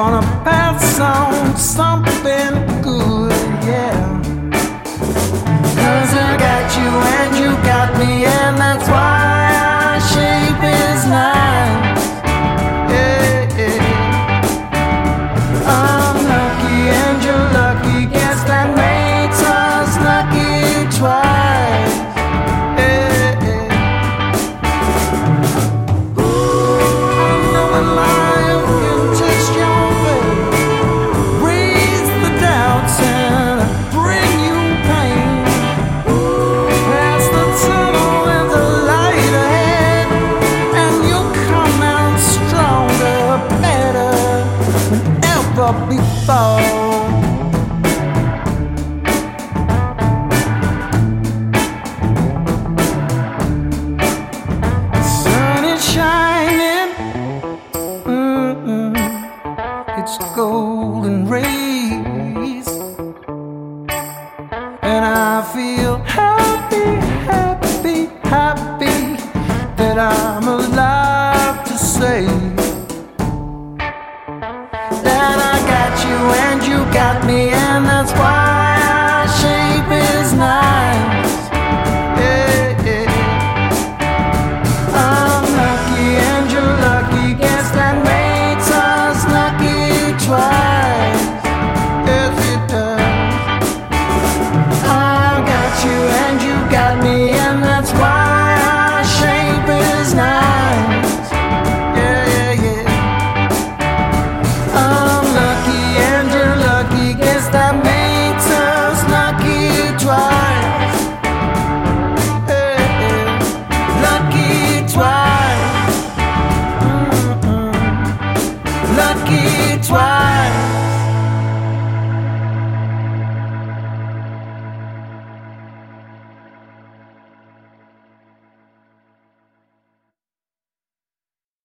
wanna pass on something good, yeah. 'Cause I got you and you got me, and that's why our shape is nice. Yeah, yeah. I'm lucky and you're lucky, guess that makes us lucky twice. Why?